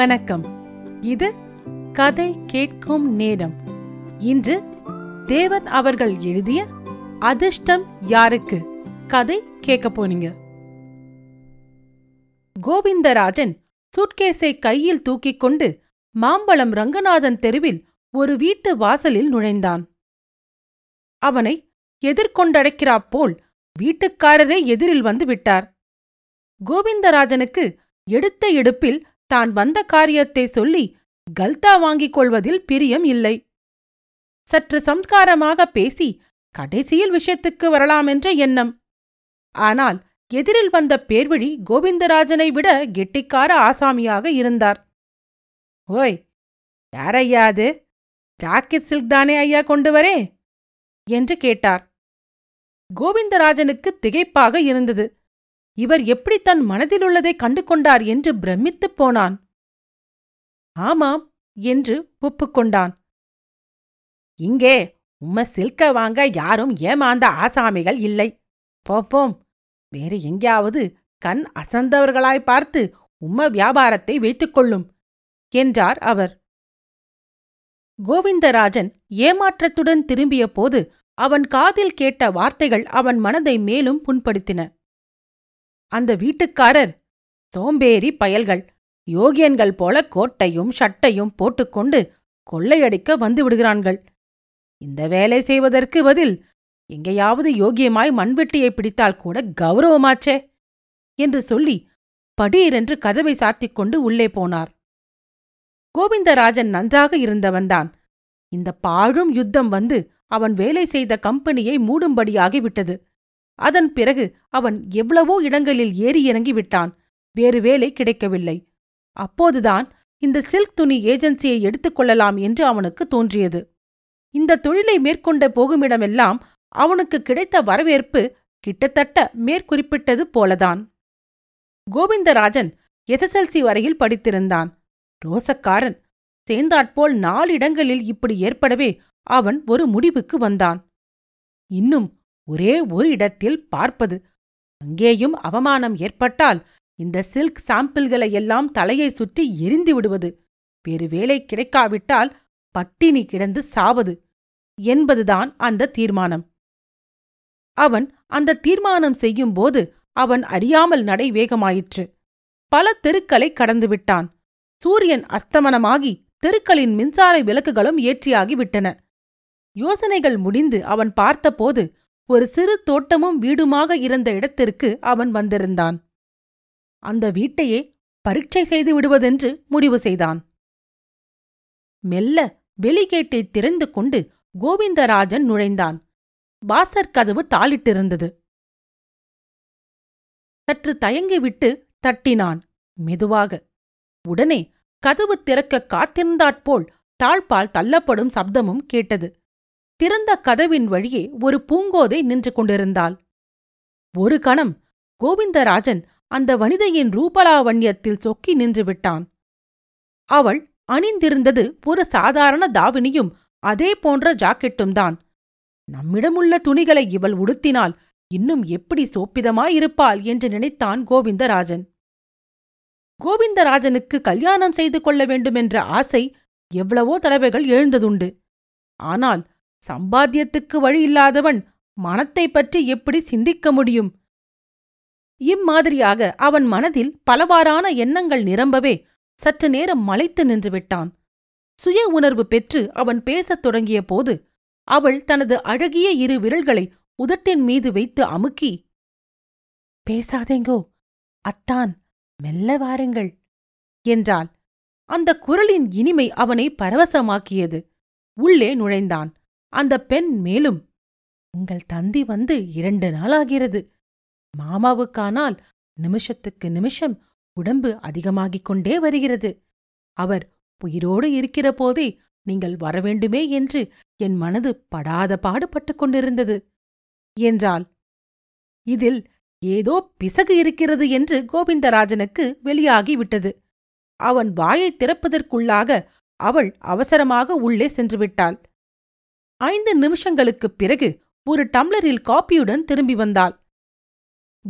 வணக்கம். இது கதை கேட்கும் நேரம். இன்று தேவத் அவர்கள் எழுதிய அதிர்ஷ்டம் யாருக்கு கதை கேட்க போனீங்க. கோவிந்தராஜன் சூட்கேஸை கையில் தூக்கிக் கொண்டு மாம்பழம் ரங்கநாதன் தெருவில் ஒரு வீட்டு வாசலில் நுழைந்தான். அவனை எதிர்கொண்டடைக்கிறாப் போல் வீட்டுக்காரரே எதிரில் வந்து விட்டார். கோவிந்தராஜனுக்கு எடுத்த எடுப்பில் தான் வந்த காரியத்தை சொல்லி கல்தா வாங்கிக் கொள்வதில் பிரியம் இல்லை. சற்று சம்ஸ்காரமாக பேசி கடைசியில் விஷயத்துக்கு வரலாமென்ற எண்ணம். ஆனால் எதிரில் வந்த பேர்வழி கோவிந்தராஜனை விட கெட்டிக்கார ஆசாமியாக இருந்தார். ஓய், யாரையா அது? ஜாக்கெட் சில்க் தானே ஐயா கொண்டு வரே என்று கேட்டார். கோவிந்தராஜனுக்கு திகைப்பாக இருந்தது. இவர் எப்படி தன் மனதிலுள்ளதை கண்டு கொண்டார் என்று பிரமித்துப் போனான். ஆமாம் என்று ஒப்புக்கொண்டான். இங்கே உம்மை சில்க வாங்க யாரும் ஏமாந்த ஆசாமிகள் இல்லை. போப்போம், வேறு எங்கேயாவது கண் அசந்தவர்களாய் பார்த்து உம்மை வியாபாரத்தை வைத்துக்கொள்ளும் என்றார் அவர். கோவிந்தராஜன் ஏமாற்றத்துடன் திரும்பிய போது அவன் காதில் கேட்ட வார்த்தைகள் அவன் மனதை மேலும் புண்படுத்தின. அந்த வீட்டுக்காரர் சோம்பேறி பயல்கள், யோகியன்கள் போல கோட்டையும் ஷட்டையும் போட்டுக்கொண்டு கொள்ளையடிக்க வந்து விடுகிறான்கள். இந்த வேலை செய்வதற்கு பதில் எங்கேயாவது யோகியமாய் மண்வெட்டியை பிடித்தால் கூட கௌரவமாச்சே என்று சொல்லி படீரென்று கதவை சாத்திக் கொண்டு உள்ளே போனார். கோவிந்தராஜன் நன்றாக இருந்தவன்தான். இந்த பாழும் யுத்தம் வந்து அவன் வேலை செய்த கம்பெனியை மூடும்படியாகிவிட்டது. அதன் பிறகு அவன் எவ்வளவோ இடங்களில் ஏறி இறங்கிவிட்டான். வேறு வேலை கிடைக்கவில்லை. அப்போதுதான் இந்த சில்க் துணி ஏஜென்சியை எடுத்துக்கொள்ளலாம் என்று அவனுக்கு தோன்றியது. இந்த தொழிலை மேற்கொண்ட போகுமிடமெல்லாம் அவனுக்கு கிடைத்த வரவேற்பு கிட்டத்தட்ட மேற்குறிப்பிட்டது போலதான். கோவிந்தராஜன் எஸ்எஸ்எல்சி வரையில் படித்திருந்தான். ரோசக்காரன் சேர்ந்தாற்போல் 4 இடங்களில் இப்படி ஏற்படவே அவன் ஒரு முடிவுக்கு வந்தான். இன்னும் ஒரே ஒரு இடத்தில் பார்ப்பது, அங்கேயும் அவமானம் ஏற்பட்டால் இந்த சில்க் சாம்பிள்களை எல்லாம் தலையை சுற்றி எரிந்து விடுவது, வேறு வேலை கிடைக்காவிட்டால் பட்டினி கிடந்து சாவது என்பதுதான் அந்த தீர்மானம். அவன் அந்த தீர்மானம் செய்யும்போது அவன் அறியாமல் நடை வேகமாயிற்று. பல தெருக்களை கடந்துவிட்டான். சூரியன் அஸ்தமனமாகி தெருக்களின் மின்சார விளக்குகளும் ஏற்றியாகிவிட்டன. யோசனைகள் முடிந்து அவன் பார்த்தபோது ஒரு சிறு தோட்டமும் வீடுமாக இருந்த இடத்திற்கு அவன் வந்திருந்தான். அந்த வீட்டையே பரீட்சை செய்து விடுவதென்று முடிவு செய்தான். மெல்ல வெளிகேட்டை திறந்து கொண்டு கோவிந்தராஜன் நுழைந்தான். வாசற்கதவு தாளிட்டிருந்தது. சற்று தயங்கிவிட்டு தட்டினான் மெதுவாக. உடனே கதவு திறக்க காத்திருந்தாற்போல் தாழ்பால் தள்ளப்படும் சப்தமும் கேட்டது. திறந்த கதவின் வழியே ஒரு பூங்கோதை நின்று கொண்டிருந்தாள். ஒரு கணம் கோவிந்தராஜன் அந்த வனிதையின் ரூபலாவண்யத்தில் சொக்கி நின்றுவிட்டான். அவள் அணிந்திருந்தது ஒரு சாதாரண தாவணியும் அதே போன்ற ஜாக்கெட்டும்தான். நம்மிடமுள்ள துணிகளை இவள் உடுத்தினால் இன்னும் எப்படி சோப்பிதமாயிருப்பாள் என்று நினைத்தான் கோவிந்தராஜன். கோவிந்தராஜனுக்கு கல்யாணம் செய்து கொள்ள வேண்டுமென்ற ஆசை எவ்வளவோ தடவைகள் எழுந்ததுண்டு. ஆனால் சம்பாத்தியத்துக்கு வழி இல்லாதவன் மனத்தை பற்றி எப்படி சிந்திக்க முடியும்? இம்மாதிரியாக அவன் மனதில் பலவாறான எண்ணங்கள் நிரம்பவே சற்று நேரம் மலைத்து நின்றுவிட்டான். சுய உணர்வு பெற்று அவன் பேசத் தொடங்கிய போது அவள் தனது அழகிய 2 விரல்களை உதட்டின் மீது வைத்து அமுக்கி, பேசாதேங்கோ அத்தான், மெல்ல வாருங்கள் என்றாள். அந்த குரலின் இனிமை அவனை பரவசமாக்கியது. உள்ளே நுழைந்தான். அந்த பெண் மேலும், உங்கள் தந்தி வந்து 2 நாளாகிறது. மாமாவுக்கானால் நிமிஷத்துக்கு நிமிஷம் உடம்பு அதிகமாகிக் கொண்டே வருகிறது. அவர் உயிரோடு இருக்கிற போதே நீங்கள் வரவேண்டுமே என்று என் மனது படாத பாடுபட்டு கொண்டிருந்தது என்றாள். இதில் ஏதோ பிசகு இருக்கிறது என்று கோவிந்தராஜனுக்கு வெளியாகிவிட்டது. அவன் வாயை திறப்பதற்குள்ளாக அவள் அவசரமாக உள்ளே சென்றுவிட்டாள். 5 நிமிஷங்களுக்குப் பிறகு ஒரு டம்ளரில் காப்பியுடன் திரும்பி வந்தாள்.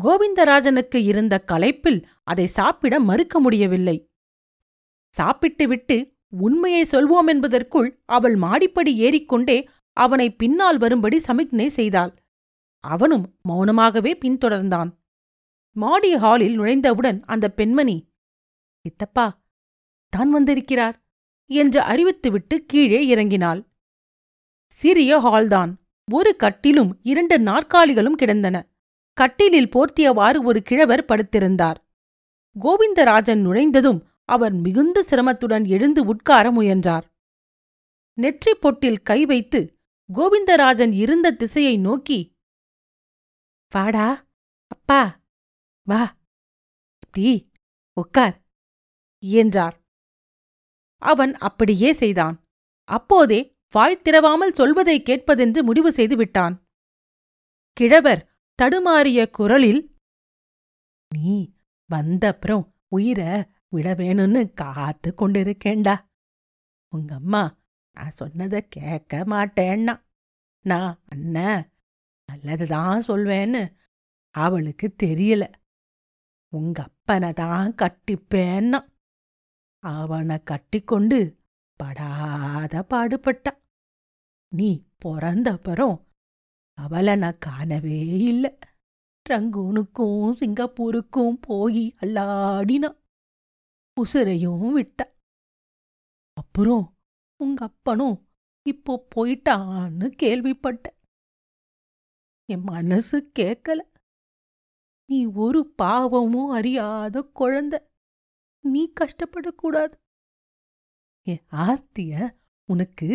கோவிந்தராஜனுக்கு இருந்த களைப்பில் அதை சாப்பிட மறுக்க முடியவில்லை. சாப்பிட்டுவிட்டு உண்மையை சொல்வோம் என்பதற்குள் அவள் மாடிப்படி ஏறிக்கொண்டே அவனை பின்னால் வரும்படி சமிக்ஞை செய்தாள். அவனும் மௌனமாகவே பின்தொடர்ந்தான். மாடி ஹாலில் நுழைந்தவுடன் அந்த பெண்மணி, "சித்தப்பா தான் வந்திருக்கிறார்" என்று அறிவித்துவிட்டு கீழே இறங்கினாள். சிறிய ஹால்தான். ஒரு கட்டிலும் 2 நாற்காலிகளும் கிடந்தன. கட்டிலில் போர்த்தியவாறு ஒரு கிழவர் படுத்திருந்தார். கோவிந்தராஜன் நுழைந்ததும் அவர் மிகுந்த சிரமத்துடன் எழுந்து உட்கார முயன்றார். நெற்றி பொட்டில் கை வைத்து கோவிந்தராஜன் இருந்த திசையை நோக்கி, "வாடா அப்பா, வா, இப்படி உட்கார்" என்றார். அவன் அப்படியே செய்தான். அப்போதே வாய் திறவாமல் சொல்வதை கேட்பதென்று முடிவு செய்து விட்டான். கிழவர் தடுமாறிய குரலில், "நீ வந்தப்புறம் உயிரை விட வேணும்னு காத்து கொண்டிருக்கேண்டா. உங்கம்மா நான் சொன்னதை கேட்க மாட்டேன்னா நான் அண்ணன் நல்லதுதான் சொல்வேன்னு அவளுக்கு தெரியல. உங்கப்பனை தான் கட்டிப்பேன்னா அவனை கட்டிக்கொண்டு படாத பாடுபட்டா. நீ பிறந்தப்பறம் அவளை நான் காணவே இல்லை. ரங்கூனுக்கும் சிங்கப்பூருக்கும் போய் அல்லாடினா உசுரையும் விட்டா. அப்புறம் உங்க அப்பனும் இப்போ போயிட்டான்னு கேள்விப்பட்ட. என் மனசு கேட்கல. நீ ஒரு பாவமும் அறியாத குழந்த. நீ கஷ்டப்படக்கூடாது. என் ஆஸ்திய உனக்கு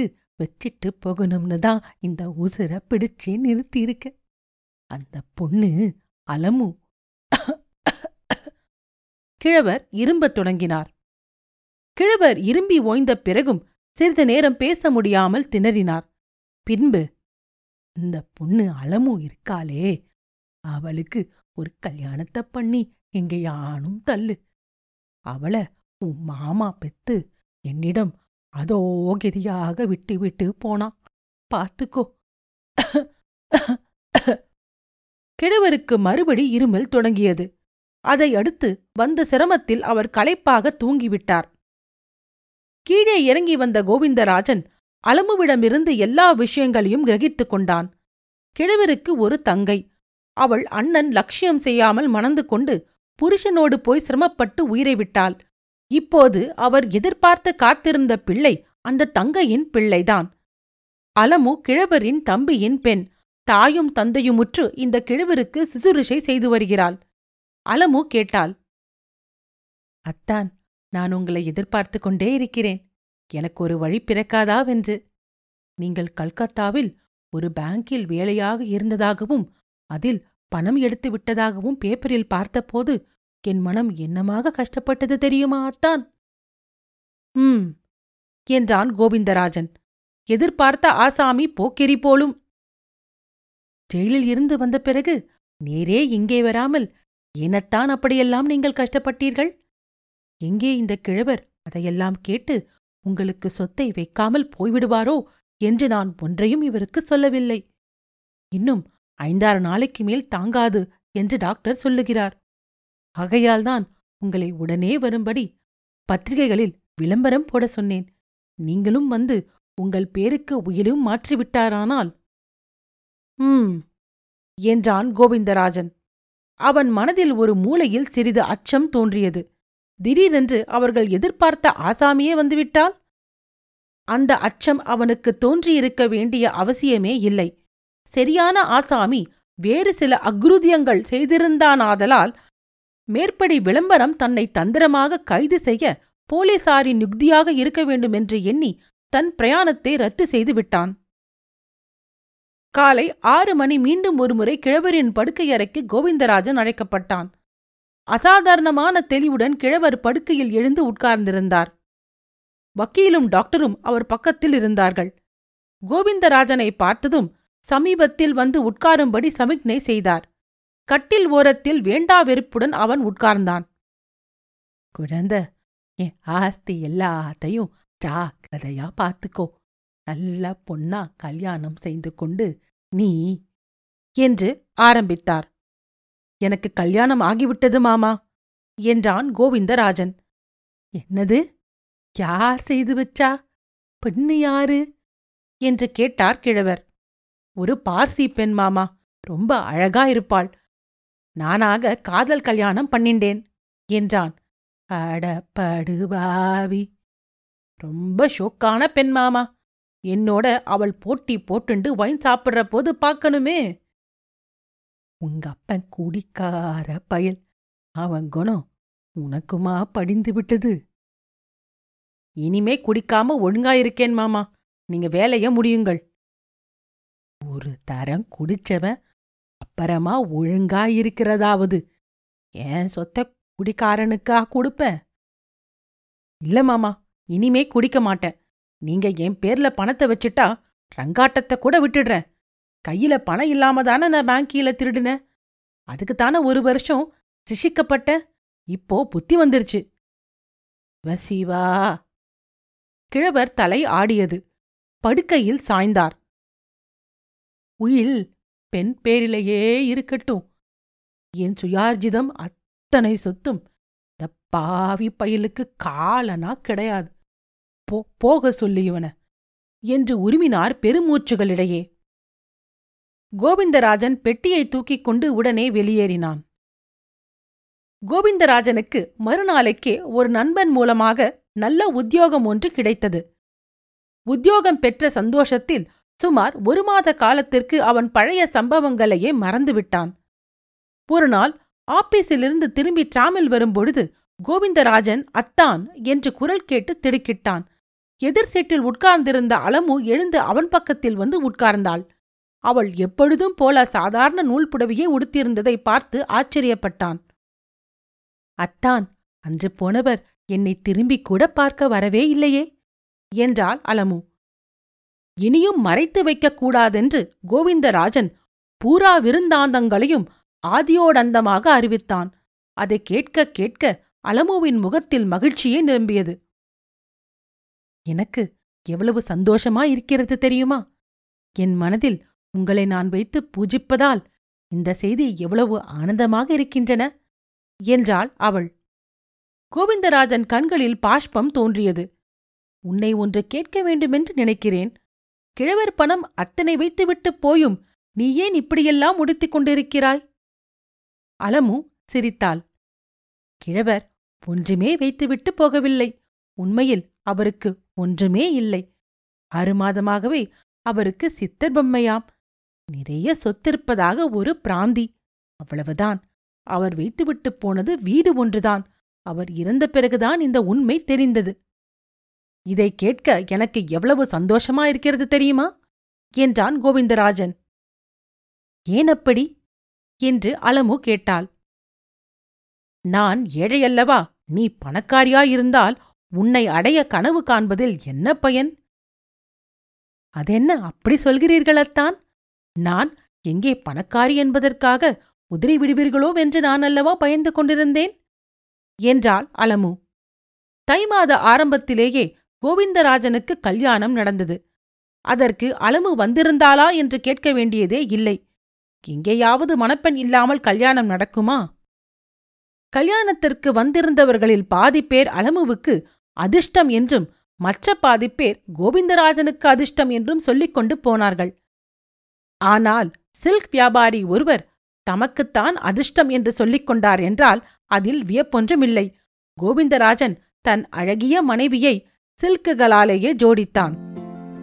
வச்சிட்டு போகணும்னு தான் இந்த உசுரை பிடிச்சு நிறுத்தியிருக்க. அந்த பொண்ணு அலமு" கிழவர் இரும்பத் தொடங்கினார். கிழவர் இரும்பி ஓய்ந்த பிறகும் சிறிது நேரம் பேச முடியாமல் திணறினார். பின்பு, "இந்த பொண்ணு அலமு இருக்காளே, அவளுக்கு ஒரு கல்யாணத்தை பண்ணி எங்கேயானும் தள்ளு. அவளை உன் மாமா பெத்து என்னிடம் அதோ கெதியாக விட்டு விட்டு போனான். பார்த்துக்கோ." கிழவருக்கு மறுபடி இருமல் தொடங்கியது. அதை அடுத்து வந்த சிரமத்தில் அவர் களைப்பாக தூங்கிவிட்டார். கீழே இறங்கி வந்த கோவிந்தராஜன் அலமுவிடமிருந்து எல்லா விஷயங்களையும் கிரகித்துக் கொண்டான். கிழவருக்கு ஒரு தங்கை. அவள் அண்ணன் லட்சியம் செய்யாமல் மணந்து கொண்டு புருஷனோடு போய் சிரமப்பட்டு உயிரை விட்டாள். இப்போது அவர் எதிர்பார்த்து காத்திருந்த பிள்ளை அந்த தங்கையின் பிள்ளைதான். அலமு கிழவரின் தம்பியின் பெண். தாயும் தந்தையுமுற்று இந்த கிழவருக்கு சிசுரிஷை செய்து வருகிறாள். அலமு கேட்டாள், "அத்தான், நான் உங்களை எதிர்பார்த்து கொண்டே இருக்கிறேன். எனக்கு ஒரு வழி பிறக்காதாவென்று. நீங்கள் கல்கத்தாவில் ஒரு பேங்கில் வேலையாக இருந்ததாகவும் அதில் பணம் எடுத்து விட்டதாகவும் பேப்பரில் பார்த்தபோது என் மனம் என்னமாக கஷ்டப்பட்டது தெரியுமா அத்தான்?" "ம்" என்றான் கோவிந்தராஜன். எதிர்பார்த்த ஆசாமி போக்கெறி போலும். "ஜெயிலில் இருந்து வந்த பிறகு நேரே இங்கே வராமல் ஏனத்தான் அப்படியெல்லாம் நீங்கள் கஷ்டப்பட்டீர்கள்? எங்கே இந்த கிழவர் அதையெல்லாம் கேட்டு உங்களுக்கு சொத்தை வைக்காமல் போய்விடுவாரோ என்று நான் ஒன்றையும் இவருக்கு சொல்லவில்லை. இன்னும் 5-6 நாளைக்கு மேல் தாங்காது என்று டாக்டர் சொல்லுகிறார். ஆகையால்தான் உங்களை உடனே வரும்படி பத்திரிகைகளில் விளம்பரம் போட சொன்னேன். நீங்களும் வந்து உங்கள் பேருக்கு உயிரும் மாற்றிவிட்டாரானால்..." "ம்" என்றான் கோவிந்தராஜன். அவன் மனதில் ஒரு மூலையில் சிறிது அச்சம் தோன்றியது. திடீரென்று அவர்கள் எதிர்பார்த்த ஆசாமியே வந்துவிட்டால்? அந்த அச்சம் அவனுக்கு தோன்றியிருக்க வேண்டிய அவசியமே இல்லை. சரியான ஆசாமி வேறு சில அக்ரூதியங்கள் செய்திருந்தானாதலால் மேற்படி விளம்பரம் தன்னை தந்திரமாக கைது செய்ய போலீசாரின் யுக்தியாக இருக்க வேண்டுமென்று எண்ணி தன் பிரயாணத்தை ரத்து செய்து விட்டான். காலை 6 மணி மீண்டும் ஒருமுறை கிழவரின் படுக்கையறைக்கு கோவிந்தராஜன் அழைக்கப்பட்டான். அசாதாரணமான தெளிவுடன் கிழவர் படுக்கையில் எழுந்து உட்கார்ந்திருந்தார். வக்கீலும் டாக்டரும் அவர் பக்கத்தில் இருந்தார்கள். கோவிந்தராஜனை பார்த்ததும் சமீபத்தில் வந்து உட்காரும்படி சமிக்ஞை செய்தார். கட்டில் ஓரத்தில் வேண்டா வெறுப்புடன் அவன் உட்கார்ந்தான். "குழந்த, என் ஆஸ்தி எல்லாத்தையும் ஜாக்கிரதையா பார்த்துக்கோ. நல்ல பொண்ணா கல்யாணம் செய்து கொண்டு நீ..." என்று ஆரம்பித்தார். "எனக்கு கல்யாணம் ஆகிவிட்டது மாமா" என்றான் கோவிந்தராஜன். "என்னது? யார் செய்து வச்சா? பெண்ணு யாரு என்று கேட்டார் கிழவர். ஒரு பார்சி பெண் மாமா, ரொம்ப அழகா இருப்பாள். நானாக காதல் கல்யாணம் பண்ணிண்டேன் என்றான். அடப்படுபாவி, ரொம்ப ஷோக்கான பெண் மாமா. என்னோட அவள் போட்டி போட்டுண்டு வைன் சாப்பிட்ற போது பார்க்கணுமே. உங்க அப்பன் குடிக்கார பயல், அவன் குணம் உனக்குமா படிந்து விட்டது? இனிமே குடிக்காம ஒழுங்காயிருக்கேன் மாமா, நீங்க வேலைய முடியுங்கள். ஒரு தரம் குடிச்சவன் அப்புறமா ஒழுங்காயிருக்கிறதாவது ஏன் சொத்த குடிக்காரனுக்கா கொடுப்ப? இல்ல மாமா, இனிமே குடிக்க மாட்டேன். நீங்க என் பேர்ல பணத்தை வச்சுட்டா ரங்காட்டத்தை கூட விட்டுடுறேன். கையில பணம் இல்லாம தானே நான் பேங்கில திருடினேன். அதுக்குத்தானே 1 வருஷம் சிஷிக்கப்பட்ட. இப்போ புத்தி வந்துருச்சு. வசிவா கிழவர் தலை ஆடியது. படுக்கையில் சாய்ந்தார். உயில் பெண் பேரிலேயே இருக்கட்டும். என் சுயார்ஜிதம் அத்தனை சொத்தும் இந்த பாவி பயலுக்கு காலனா கிடையாது. போக சொல்லியவன என்று உருமினார் பெருமூச்சுகளிடையே. கோவிந்தராஜன் பெட்டியை தூக்கிக் கொண்டு உடனே வெளியேறினான். கோவிந்தராஜனுக்கு மறுநாளைக்கே ஒரு நண்பன் மூலமாக நல்ல உத்தியோகம் ஒன்று கிடைத்தது. உத்தியோகம் பெற்ற சந்தோஷத்தில் சுமார் 1 மாத காலத்திற்கு அவன் பழைய சம்பவங்களையே மறந்துவிட்டான். ஒருநாள் ஆபீஸிலிருந்து திரும்பி டிராமில் வரும்பொழுது கோவிந்தராஜன் அத்தான் என்று குரல் கேட்டு திடுக்கிட்டான். எதிர் சீட்டில் உட்கார்ந்திருந்த அலமு எழுந்து அவன் பக்கத்தில் வந்து உட்கார்ந்தாள். அவள் எப்பொழுதும் போல சாதாரண நூல் புடவையே உடுத்தியிருந்ததை பார்த்து ஆச்சரியப்பட்டான். அத்தான், அன்று போனவர் என்னை திரும்பிக் கூட பார்க்க வரவே இல்லையே என்றாள் அலமு. இனியும் மறைத்து வைக்கக்கூடாதென்று கோவிந்தராஜன் பூரா விருந்தாந்தங்களையும் ஆதியோடந்தமாக அறிவித்தான். அதை கேட்க கேட்க அலமுவின் முகத்தில் மகிழ்ச்சியே நிரம்பியது. எனக்கு எவ்வளவு சந்தோஷமா இருக்கிறது தெரியுமா? என் மனதில் உங்களை நான் வைத்து பூஜிப்பதால் இந்த செய்தி எவ்வளவு ஆனந்தமாக இருக்கின்றன என்றாள் அவள். கோவிந்தராஜன் கண்களில் பாஷ்பம் தோன்றியது. உன்னை ஒன்று கேட்க வேண்டுமென்று நினைக்கிறேன். கிழவர் பணம் அத்தனை வைத்துவிட்டுப் போயும் நீ ஏன் இப்படியெல்லாம் முடித்துக் கொண்டிருக்கிறாய்? அலமு சிரித்தாள். கிழவர் ஒன்றுமே வைத்துவிட்டு போகவில்லை. உண்மையில் அவருக்கு ஒன்றுமே இல்லை. 6 மாதமாகவே அவருக்கு சித்தர் பொம்மையாம். நிறைய சொத்திருப்பதாக ஒரு பிராந்தி, அவ்வளவுதான். அவர் வைத்துவிட்டு போனது வீடு ஒன்றுதான். அவர் இறந்த பிறகுதான் இந்த உண்மை தெரிந்தது. இதை கேட்க எனக்கு எவ்வளவு சந்தோஷமா இருக்கிறது தெரியுமா என்றான் கோவிந்தராஜன். ஏன் அப்படி என்று அலமு கேட்டாள். நான் ஏழையல்லவா, நீ பணக்காரியாயிருந்தால் உன்னை அடைய கனவு காண்பதில் என்ன பயன்? அதென்ன அப்படி சொல்கிறீர்களத்தான்? நான் எங்கே பணக்காரி என்பதற்காக உதிரி விடுவீர்களோ என்று நான் அல்லவா பயந்து கொண்டிருந்தேன் என்றாள் அலமு. தை மாத ஆரம்பத்திலேயே கோவிந்தராஜனுக்கு கல்யாணம் நடந்தது. அதற்கு அலமு வந்திருந்தாளா என்று கேட்க வேண்டியதே இல்லை. எங்கேயாவது மணப்பெண் இல்லாமல் கல்யாணம் நடக்குமா? கல்யாணத்திற்கு வந்திருந்தவர்களில் பாதி பேர் அலமுவுக்கு அதிர்ஷ்டம் என்றும் மற்ற பாதி பேர் கோவிந்தராஜனுக்கு அதிர்ஷ்டம் என்றும் சொல்லிக் கொண்டு போனார்கள். ஆனால் சில்க் வியாபாரி ஒருவர் தமக்குத்தான் அதிர்ஷ்டம் என்று சொல்லிக் கொண்டார் என்றால் அதில் வியப்பொன்றுமில்லை. கோவிந்தராஜன் தன் அழகிய மனைவியை சில்க்குகளாலேயே ஜோடித்தான்.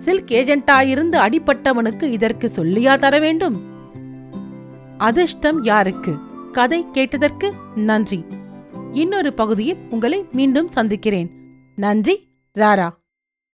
சில்க் ஏஜென்டாயிருந்து அடிபட்டவனுக்கு இதற்கு சொல்லியா தர வேண்டும்? அதிர்ஷ்டம் யாருக்கு? கதை கேட்டதற்கு நன்றி. இன்னொரு பகுதியில் உங்களை மீண்டும் சந்திக்கிறேன். நன்றி. ராரா.